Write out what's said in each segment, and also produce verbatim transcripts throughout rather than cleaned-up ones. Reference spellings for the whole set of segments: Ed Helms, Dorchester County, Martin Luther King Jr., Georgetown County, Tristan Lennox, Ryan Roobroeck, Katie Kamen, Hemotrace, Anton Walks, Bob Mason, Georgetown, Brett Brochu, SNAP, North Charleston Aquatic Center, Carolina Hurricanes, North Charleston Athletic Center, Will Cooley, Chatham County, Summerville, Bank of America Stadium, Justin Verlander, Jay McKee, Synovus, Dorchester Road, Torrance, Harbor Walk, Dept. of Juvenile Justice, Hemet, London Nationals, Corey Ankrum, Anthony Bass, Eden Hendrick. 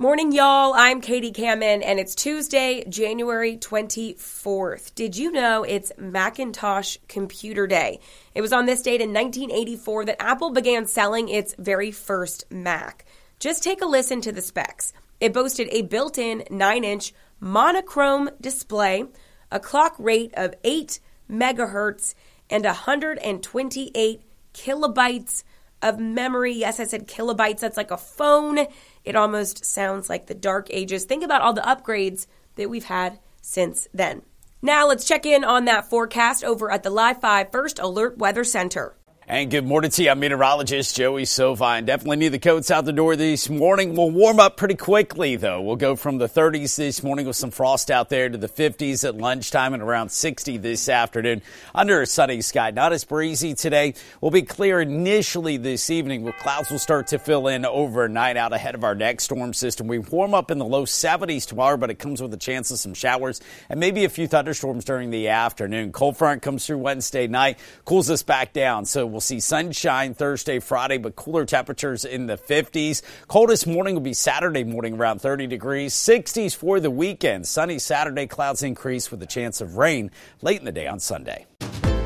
Morning, y'all. I'm Katie Kamen, and it's Tuesday, January twenty-fourth. Did you know it's Macintosh Computer Day? It was on this date in nineteen eighty-four that Apple began selling its very first Mac. Just take a listen to the specs. It boasted a built-in nine-inch monochrome display, a clock rate of eight megahertz, and one hundred twenty-eight kilobytes of memory. Yes, I said kilobytes. That's like a phone. It almost sounds like the dark ages. Think about all the upgrades that we've had since then. Now let's check in on that forecast over at the Live five First Alert Weather Center. And good morning to you. I'm meteorologist Joey Sovine. Definitely need the coats out the door this morning. We'll warm up pretty quickly, though. We'll go from the thirties this morning with some frost out there to the fifties at lunchtime and around sixty this afternoon under a sunny sky. Not as breezy today. We'll be clear initially this evening, but clouds will start to fill in overnight out ahead of our next storm system. We warm up in the low seventies tomorrow, but it comes with a chance of some showers and maybe a few thunderstorms during the afternoon. Cold front comes through Wednesday night, cools us back down. So we'll We'll see sunshine Thursday, Friday, but cooler temperatures in the fifties. Coldest morning will be Saturday morning, around thirty degrees, sixties for the weekend. Sunny Saturday, clouds increase with a chance of rain late in the day on Sunday.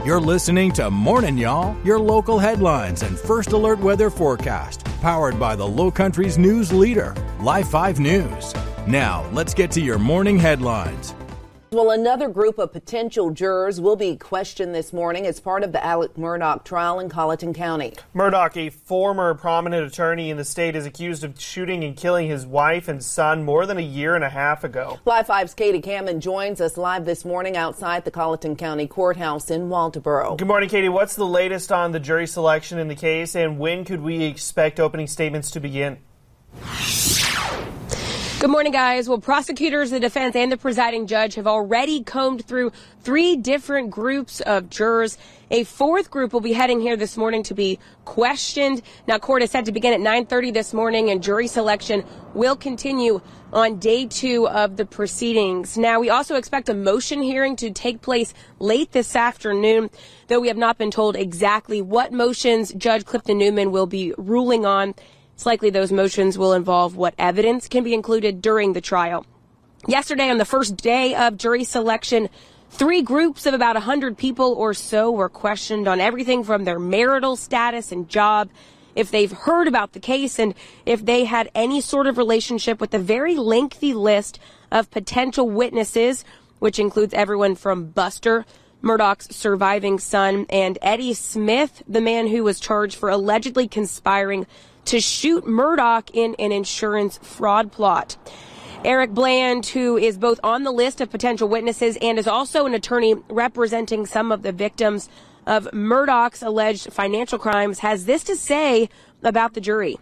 You're listening to Morning Y'all, your local headlines and first alert weather forecast, powered by the Lowcountry's news leader, Live five News. Now, let's get to your morning headlines. Well, another group of potential jurors will be questioned this morning as part of the Alex Murdaugh trial in Colleton County. Murdaugh, a former prominent attorney in the state, is accused of shooting and killing his wife and son more than a year and a half ago. Live five's Katie Kamen joins us live this morning outside the Colleton County Courthouse in Walterboro. Good morning, Katie. What's the latest on the jury selection in the case, and when could we expect opening statements to begin? Good morning, guys. Well, prosecutors, the defense, and the presiding judge have already combed through three different groups of jurors. A fourth group will be heading here this morning to be questioned. Now, court is set to begin at nine thirty this morning, and jury selection will continue on day two of the proceedings. Now, we also expect a motion hearing to take place late this afternoon, though we have not been told exactly what motions Judge Clifton Newman will be ruling on. It's likely those motions will involve what evidence can be included during the trial. Yesterday, on the first day of jury selection, three groups of about one hundred people or so were questioned on everything from their marital status and job, if they've heard about the case, and if they had any sort of relationship with a very lengthy list of potential witnesses, which includes everyone from Buster Murdaugh's surviving son, and Eddie Smith, the man who was charged for allegedly conspiring to shoot Murdaugh in an insurance fraud plot. Eric Bland, who is both on the list of potential witnesses and is also an attorney representing some of the victims of Murdaugh's alleged financial crimes, has this to say about the jury.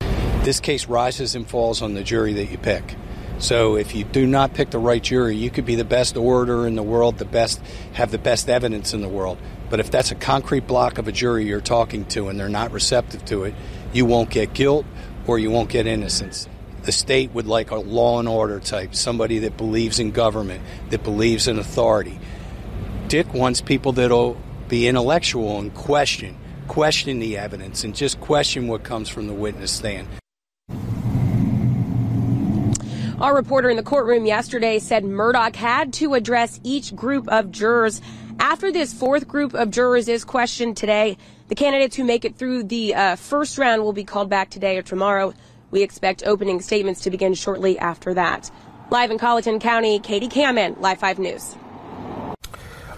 This case rises and falls on the jury that you pick. So if you do not pick the right jury, you could be the best orator in the world, the best, have the best evidence in the world. But if that's a concrete block of a jury you're talking to and they're not receptive to it, you won't get guilt or you won't get innocence. The state would like a law and order type, somebody that believes in government, that believes in authority. Dick wants people that'll be intellectual and question, question the evidence and just question what comes from the witness stand. Our reporter in the courtroom yesterday said Murdaugh had to address each group of jurors. After this fourth group of jurors is questioned today, the candidates who make it through the uh, first round will be called back today or tomorrow. We expect opening statements to begin shortly after that. Live in Colleton County, Katie Kamen, Live five News.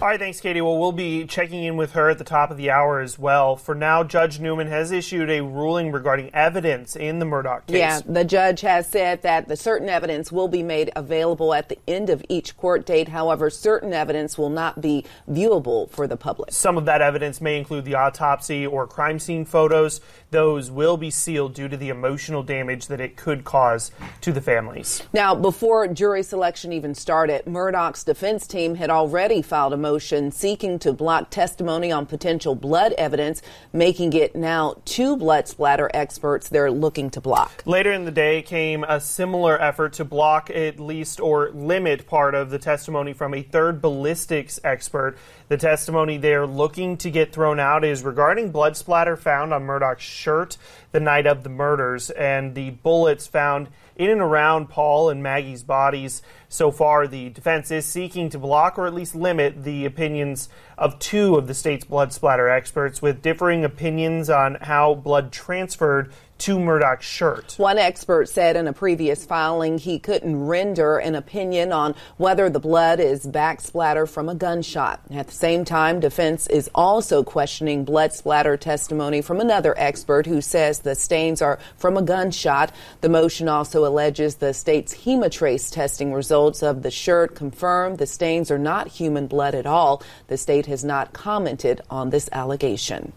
All right, thanks, Katie. Well, we'll be checking in with her at the top of the hour as well. For now, Judge Newman has issued a ruling regarding evidence in the Murdaugh case. Yeah, the judge has said that the certain evidence will be made available at the end of each court date. However, certain evidence will not be viewable for the public. Some of that evidence may include the autopsy or crime scene photos. Those will be sealed due to the emotional damage that it could cause to the families. Now, before jury selection even started, Murdaugh's defense team had already filed a motion seeking to block testimony on potential blood evidence, making it now two blood splatter experts they're looking to block. Later in the day came a similar effort to block at least or limit part of the testimony from a third ballistics expert. The testimony they're looking to get thrown out is regarding blood splatter found on Murdaugh's shirt the night of the murders and the bullets found in and around Paul and Maggie's bodies. So far, the defense is seeking to block or at least limit the opinions of two of the state's blood splatter experts, with differing opinions on how blood transferred to Murdaugh's shirt. One expert said in a previous filing he couldn't render an opinion on whether the blood is back splatter from a gunshot. At the same time, defense is also questioning blood splatter testimony from another expert who says the stains are from a gunshot. The motion also alleges the state's hemotrace testing results of the shirt confirm the stains are not human blood at all. The state has not commented on this allegation.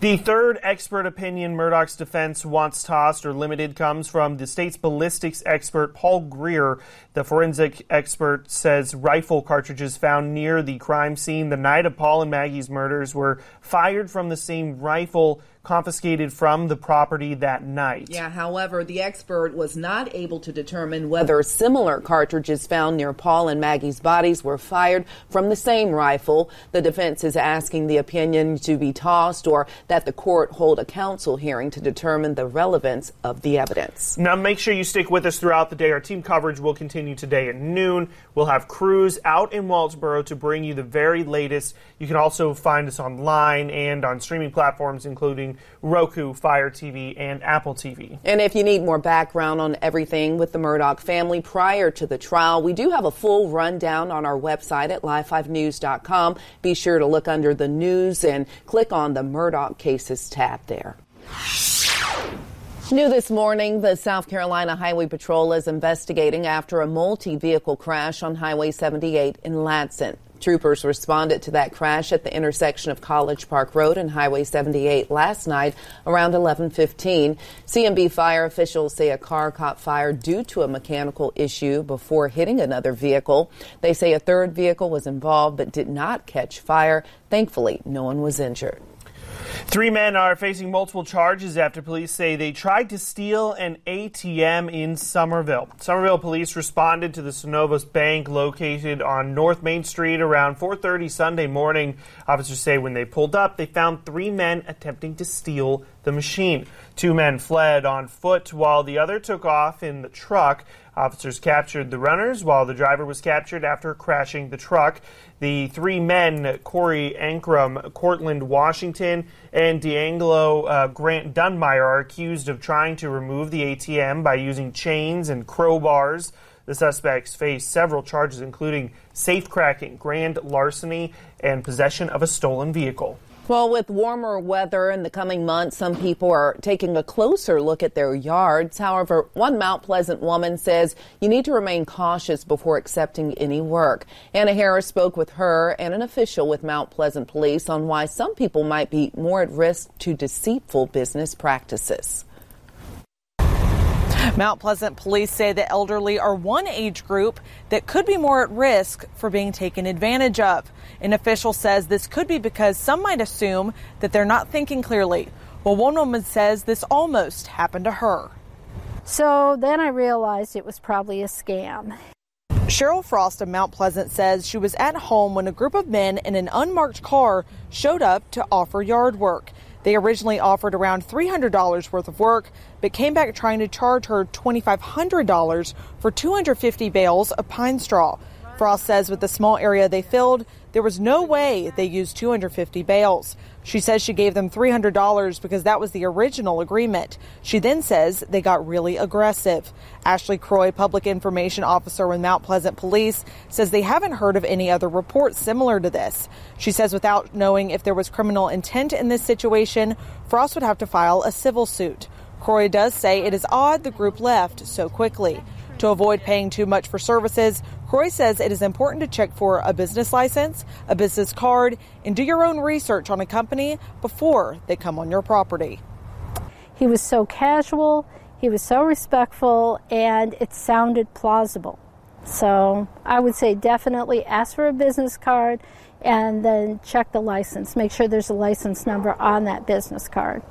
The third expert opinion Murdaugh's defense wants tossed or limited comes from the state's ballistics expert, Paul Greer. The forensic expert says rifle cartridges found near the crime scene the night of Paul and Maggie's murders were fired from the same rifle confiscated from the property that night. Yeah, however, the expert was not able to determine whether similar cartridges found near Paul and Maggie's bodies were fired from the same rifle. The defense is asking the opinion to be tossed or that the court hold a counsel hearing to determine the relevance of the evidence. Now, make sure you stick with us throughout the day. Our team coverage will continue today at noon. We'll have crews out in Walterboro to bring you the very latest. You can also find us online and on streaming platforms, including Roku, Fire T V, and Apple T V. And if you need more background on everything with the Murdaugh family prior to the trial, we do have a full rundown on our website at live five news dot com. Be sure to look under the news and click on the Murdaugh Cases tab there. New this morning, the South Carolina Highway Patrol is investigating after a multi-vehicle crash on Highway seventy-eight in Ladson. Troopers responded to that crash at the intersection of College Park Road and Highway seventy-eight last night around eleven fifteen. C M B fire officials say a car caught fire due to a mechanical issue before hitting another vehicle. They say a third vehicle was involved but did not catch fire. Thankfully, no one was injured. Three men are facing multiple charges after police say they tried to steal an A T M in Somerville. Somerville police responded to the Synovus Bank located on North Main Street around four thirty Sunday morning. Officers say when they pulled up, they found three men attempting to steal the machine. Two men fled on foot while the other took off in the truck. Officers captured the runners while the driver was captured after crashing the truck. The three men, Corey Ankrum, Cortland Washington, and D'Angelo uh, Grant Dunmeyer, are accused of trying to remove the A T M by using chains and crowbars. The suspects face several charges, including safecracking, grand larceny, and possession of a stolen vehicle. Well, with warmer weather in the coming months, some people are taking a closer look at their yards. However, one Mount Pleasant woman says you need to remain cautious before accepting any work. Anna Harris spoke with her and an official with Mount Pleasant Police on why some people might be more at risk to deceitful business practices. Mount Pleasant police say the elderly are one age group that could be more at risk for being taken advantage of. An official says this could be because some might assume that they're not thinking clearly. Well, one woman says this almost happened to her. So then I realized it was probably a scam. Cheryl Frost of Mount Pleasant says she was at home when a group of men in an unmarked car showed up to offer yard work. They originally offered around three hundred dollars worth of work, but came back trying to charge her two thousand five hundred dollars for two hundred fifty bales of pine straw. Frost says with the small area they filled, there was no way they used two hundred fifty bales. She says she gave them three hundred dollars because that was the original agreement. She then says they got really aggressive. Ashley Croy, public information officer with Mount Pleasant Police, says they haven't heard of any other reports similar to this. She says without knowing if there was criminal intent in this situation, Frost would have to file a civil suit. Croy does say it is odd the group left so quickly. To avoid paying too much for services, Croy says it is important to check for a business license, a business card, and do your own research on a company before they come on your property. He was so casual, he was so respectful, and it sounded plausible. So I would say definitely ask for a business card and then check the license. Make sure there's a license number on that business card.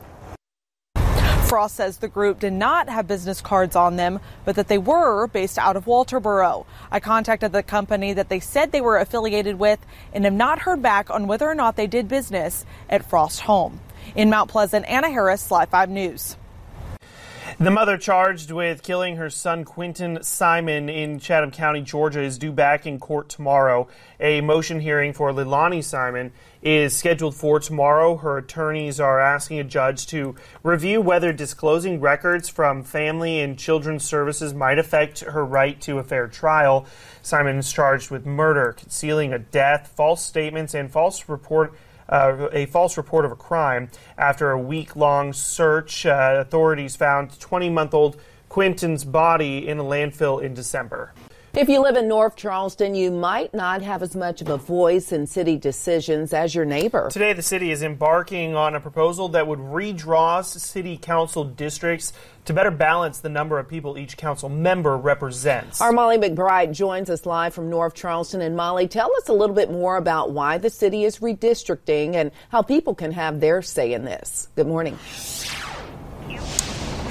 Frost says the group did not have business cards on them, but that they were based out of Walterboro. I contacted the company that they said they were affiliated with and have not heard back on whether or not they did business at Frost Home. In Mount Pleasant, Anna Harris, Live five News. The mother charged with killing her son Quentin Simon in Chatham County, Georgia, is due back in court tomorrow. A motion hearing for Leilani Simon is scheduled for tomorrow. Her attorneys are asking a judge to review whether disclosing records from Family and Children's Services might affect her right to a fair trial. Simon is charged with murder, concealing a death, false statements, and false report. Uh, a false report of a crime. After a week-long search, uh, authorities found twenty-month-old Quentin's body in a landfill in December. If you live in North Charleston, you might not have as much of a voice in city decisions as your neighbor. Today, the city is embarking on a proposal that would redraw city council districts to better balance the number of people each council member represents. Our Molly McBride joins us live from North Charleston. And Molly, tell us a little bit more about why the city is redistricting and how people can have their say in this. Good morning.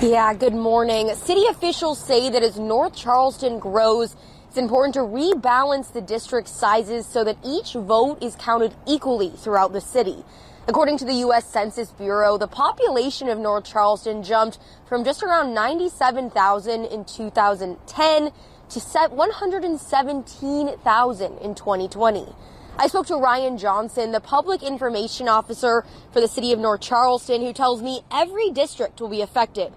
Yeah, good morning. City officials say that as North Charleston grows, it's important to rebalance the district sizes so that each vote is counted equally throughout the city. According to the U S Census Bureau, the population of North Charleston jumped from just around ninety-seven thousand in two thousand ten to one hundred seventeen thousand in twenty twenty. I spoke to Ryan Johnson, the public information officer for the city of North Charleston, who tells me every district will be affected.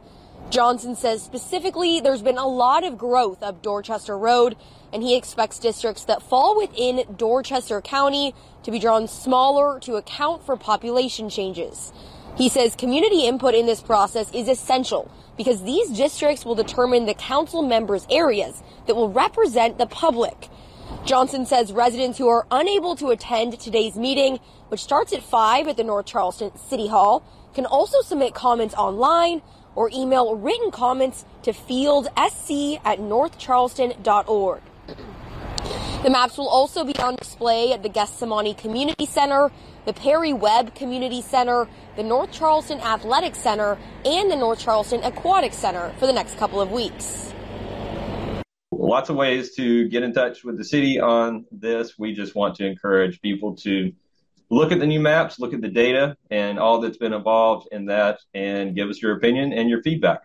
Johnson says specifically there's been a lot of growth up Dorchester Road, and he expects districts that fall within Dorchester County to be drawn smaller to account for population changes. He says community input in this process is essential because these districts will determine the council members' areas that will represent the public. Johnson says residents who are unable to attend today's meeting, which starts at five at the North Charleston City Hall, can also submit comments online or email written comments to field s c at north charleston dot org. The maps will also be on display at the Guest Samani Community Center, the Perry Webb Community Center, the North Charleston Athletic Center, and the North Charleston Aquatic Center for the next couple of weeks. Lots of ways to get in touch with the city on this. We just want to encourage people to look at the new maps, look at the data and all that's been involved in that, and give us your opinion and your feedback.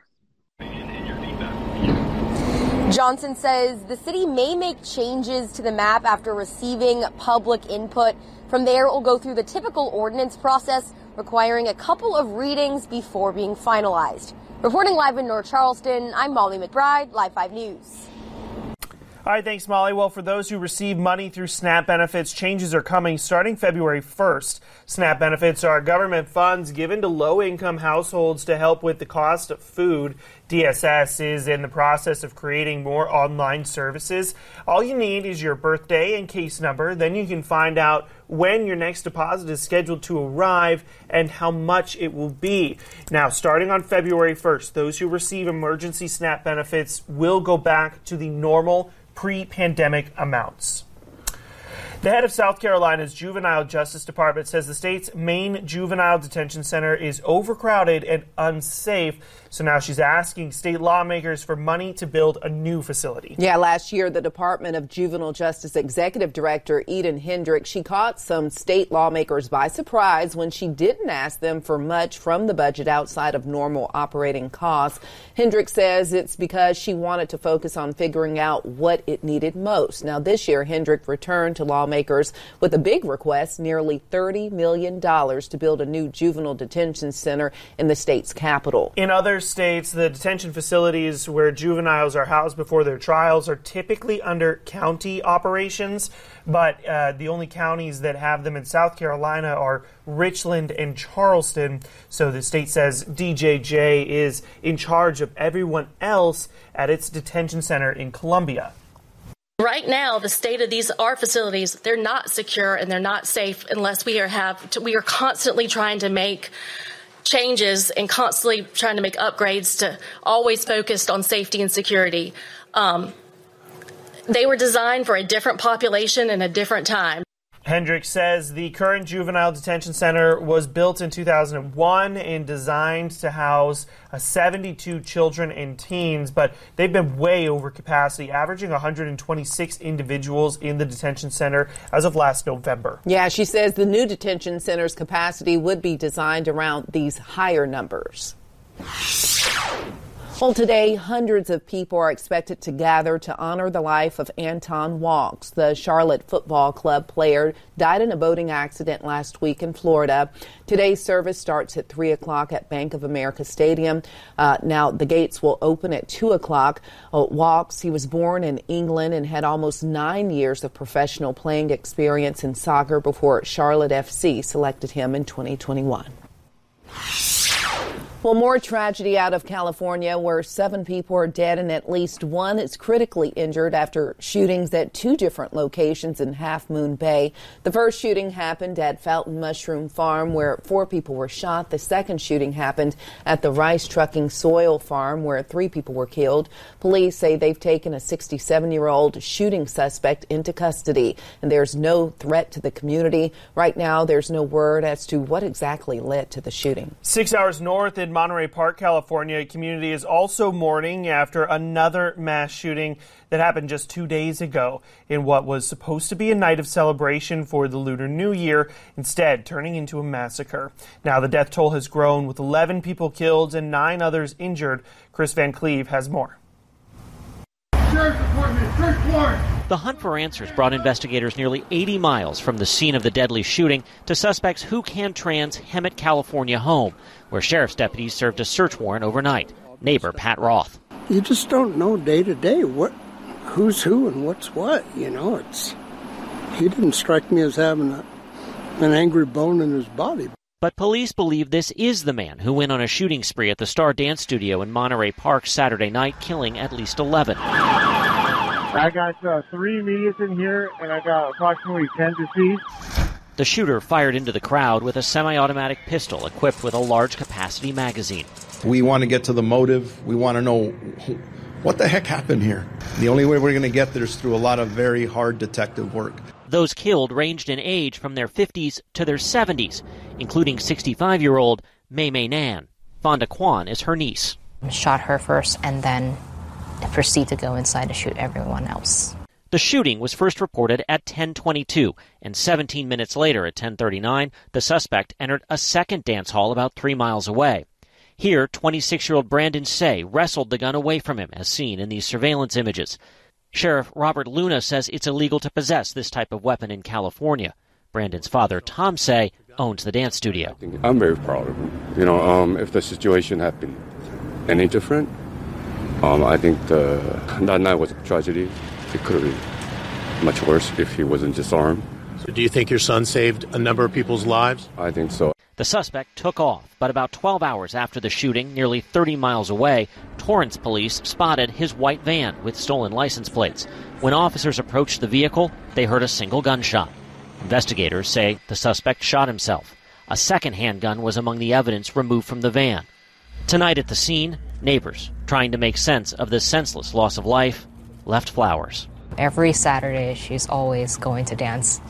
Johnson says the city may make changes to the map after receiving public input. From there, it will go through the typical ordinance process, requiring a couple of readings before being finalized. Reporting live in North Charleston, I'm Molly McBride, Live five News. All right, thanks, Molly. Well, for those who receive money through SNAP benefits, changes are coming starting February first. SNAP benefits are government funds given to low-income households to help with the cost of food. D S S is in the process of creating more online services. All you need is your birthday and case number. Then you can find out when your next deposit is scheduled to arrive and how much it will be. Now, starting on February first, those who receive emergency SNAP benefits will go back to the normal pre-pandemic amounts. The head of South Carolina's Juvenile Justice Department says the state's main juvenile detention center is overcrowded and unsafe. So now she's asking state lawmakers for money to build a new facility. Yeah, last year, the Department of Juvenile Justice Executive Director Eden Hendrick, she caught some state lawmakers by surprise when she didn't ask them for much from the budget outside of normal operating costs. Hendrick says it's because she wanted to focus on figuring out what it needed most. Now, this year, Hendrick returned to lawmakers Lawmakers with a big request, nearly thirty million dollars to build a new juvenile detention center in the state's capital. In other states, the detention facilities where juveniles are housed before their trials are typically under county operations, but uh, the only counties that have them in South Carolina are Richland and Charleston. So the state says D J J is in charge of everyone else at its detention center in Columbia. Right now, the state of these our facilities, they're not secure and they're not safe unless we are have to, we are constantly trying to make changes and constantly trying to make upgrades to always focused on safety and security. Um, they were designed for a different population and a different time. Hendrick says the current juvenile detention center was built in two thousand one and designed to house seventy-two children and teens, but they've been way over capacity, averaging one hundred twenty-six individuals in the detention center as of last November. Yeah, she says the new detention center's capacity would be designed around these higher numbers. Well, today, hundreds of people are expected to gather to honor the life of Anton Walks. The Charlotte Football Club player died in a boating accident last week in Florida. Today's service starts at three o'clock at Bank of America Stadium. Uh, now, the gates will open at two o'clock. Uh, Walks, he was born in England and had almost nine years of professional playing experience in soccer before Charlotte F C selected him in twenty twenty-one. Well, more tragedy out of California, where seven people are dead and at least one is critically injured after shootings at two different locations in Half Moon Bay. The first shooting happened at Fountain Mushroom Farm, where four people were shot. The second shooting happened at the Rice Trucking Soil Farm, where three people were killed. Police say they've taken a sixty-seven-year-old shooting suspect into custody, and there's no threat to the community. Right now, there's no word as to what exactly led to the shooting. Six hours north in Monterey Park, California, a community is also mourning after another mass shooting that happened just two days ago in what was supposed to be a night of celebration for the Lunar New Year, instead turning into a massacre. Now the death toll has grown with eleven people killed and nine others injured. Chris Van Cleve has more. Sheriff's Department, first floor. The hunt for answers brought investigators nearly eighty miles from the scene of the deadly shooting to suspects Hu Can Tran's Hemet, California home, where sheriff's deputies served a search warrant overnight. Neighbor Pat Roth. You just don't know day to day what, who's who and what's what, you know. It's he didn't strike me as having a, an angry bone in his body. But police believe this is the man who went on a shooting spree at the Star Dance Studio in Monterey Park Saturday night, killing at least eleven. I got uh, three immediates in here, and I got approximately ten deceased. The shooter fired into the crowd with a semi-automatic pistol equipped with a large-capacity magazine. We want to get to the motive. We want to know what the heck happened here. The only way we're going to get there is through a lot of very hard detective work. Those killed ranged in age from their fifties to their seventies, including sixty-five-year-old Mei Mei Nan. Fonda Kwan is her niece. Shot her first, and then proceed to go inside to shoot everyone else. The shooting was first reported at ten twenty-two, and seventeen minutes later at ten thirty-nine, the suspect entered a second dance hall about three miles away. Here, twenty-six-year-old Brandon Say wrestled the gun away from him, as seen in these surveillance images. Sheriff Robert Luna says it's illegal to possess this type of weapon in California. Brandon's father, Tom Say, owns the dance studio. I'm very proud of him. You know, um, if the situation had been any different, Um, I think the, that night was a tragedy. It could have been much worse if he wasn't disarmed. So do you think your son saved a number of people's lives? I think so. The suspect took off, but about twelve hours after the shooting, nearly thirty miles away, Torrance police spotted his white van with stolen license plates. When officers approached the vehicle, they heard a single gunshot. Investigators say the suspect shot himself. A second handgun was among the evidence removed from the van. Tonight at the scene, neighbors trying to make sense of this senseless loss of life left flowers. Every Saturday, she's always going to dance.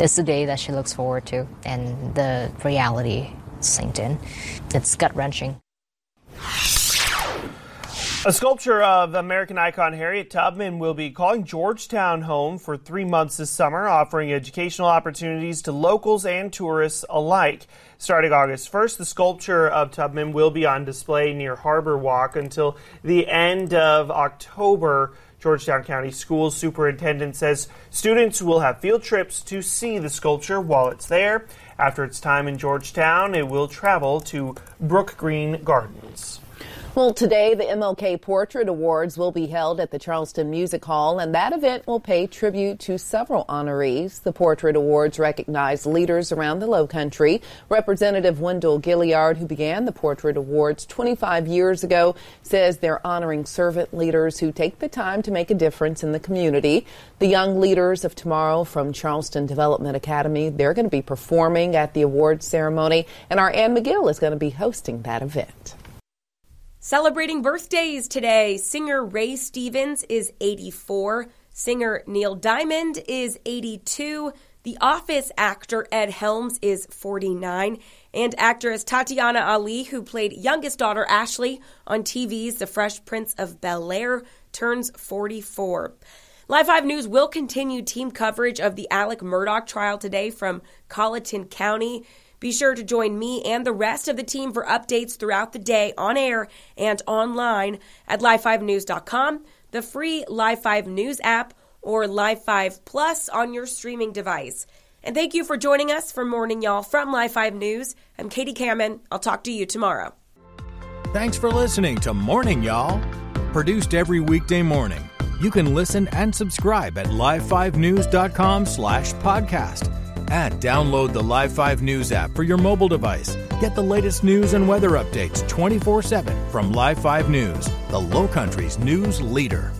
It's the day that she looks forward to, and the reality sank in. It's gut-wrenching. A sculpture of American icon Harriet Tubman will be calling Georgetown home for three months this summer, offering educational opportunities to locals and tourists alike. Starting August first, the sculpture of Tubman will be on display near Harbor Walk until the end of October. Georgetown County Schools Superintendent says students will have field trips to see the sculpture while it's there. After its time in Georgetown, it will travel to Brook Green Gardens. Well, today, the M L K Portrait Awards will be held at the Charleston Music Hall, and that event will pay tribute to several honorees. The Portrait Awards recognize leaders around the Lowcountry. Representative Wendell Gilliard, who began the Portrait Awards twenty-five years ago, says they're honoring servant leaders who take the time to make a difference in the community. The young leaders of tomorrow from Charleston Development Academy, they're going to be performing at the awards ceremony, and our Ann McGill is going to be hosting that event. Celebrating birthdays today, singer Ray Stevens is eighty-four, singer Neil Diamond is eighty-two, The Office actor Ed Helms is forty-nine, and actress Tatiana Ali, who played youngest daughter Ashley on T V's The Fresh Prince of Bel-Air, turns forty-four. Live five News will continue team coverage of the Alex Murdaugh trial today from Colleton County. Be sure to join me and the rest of the team for updates throughout the day on air and online at live five news dot com, the free Live five News app, or Live five Plus on your streaming device. And thank you for joining us for Morning Y'all from Live five News. I'm Katie Kamen. I'll talk to you tomorrow. Thanks for listening to Morning Y'all. Produced every weekday morning. You can listen and subscribe at live five news dot com slash podcast. And download the Live five News app for your mobile device. Get the latest news and weather updates twenty-four seven from Live five News, the Lowcountry's news leader.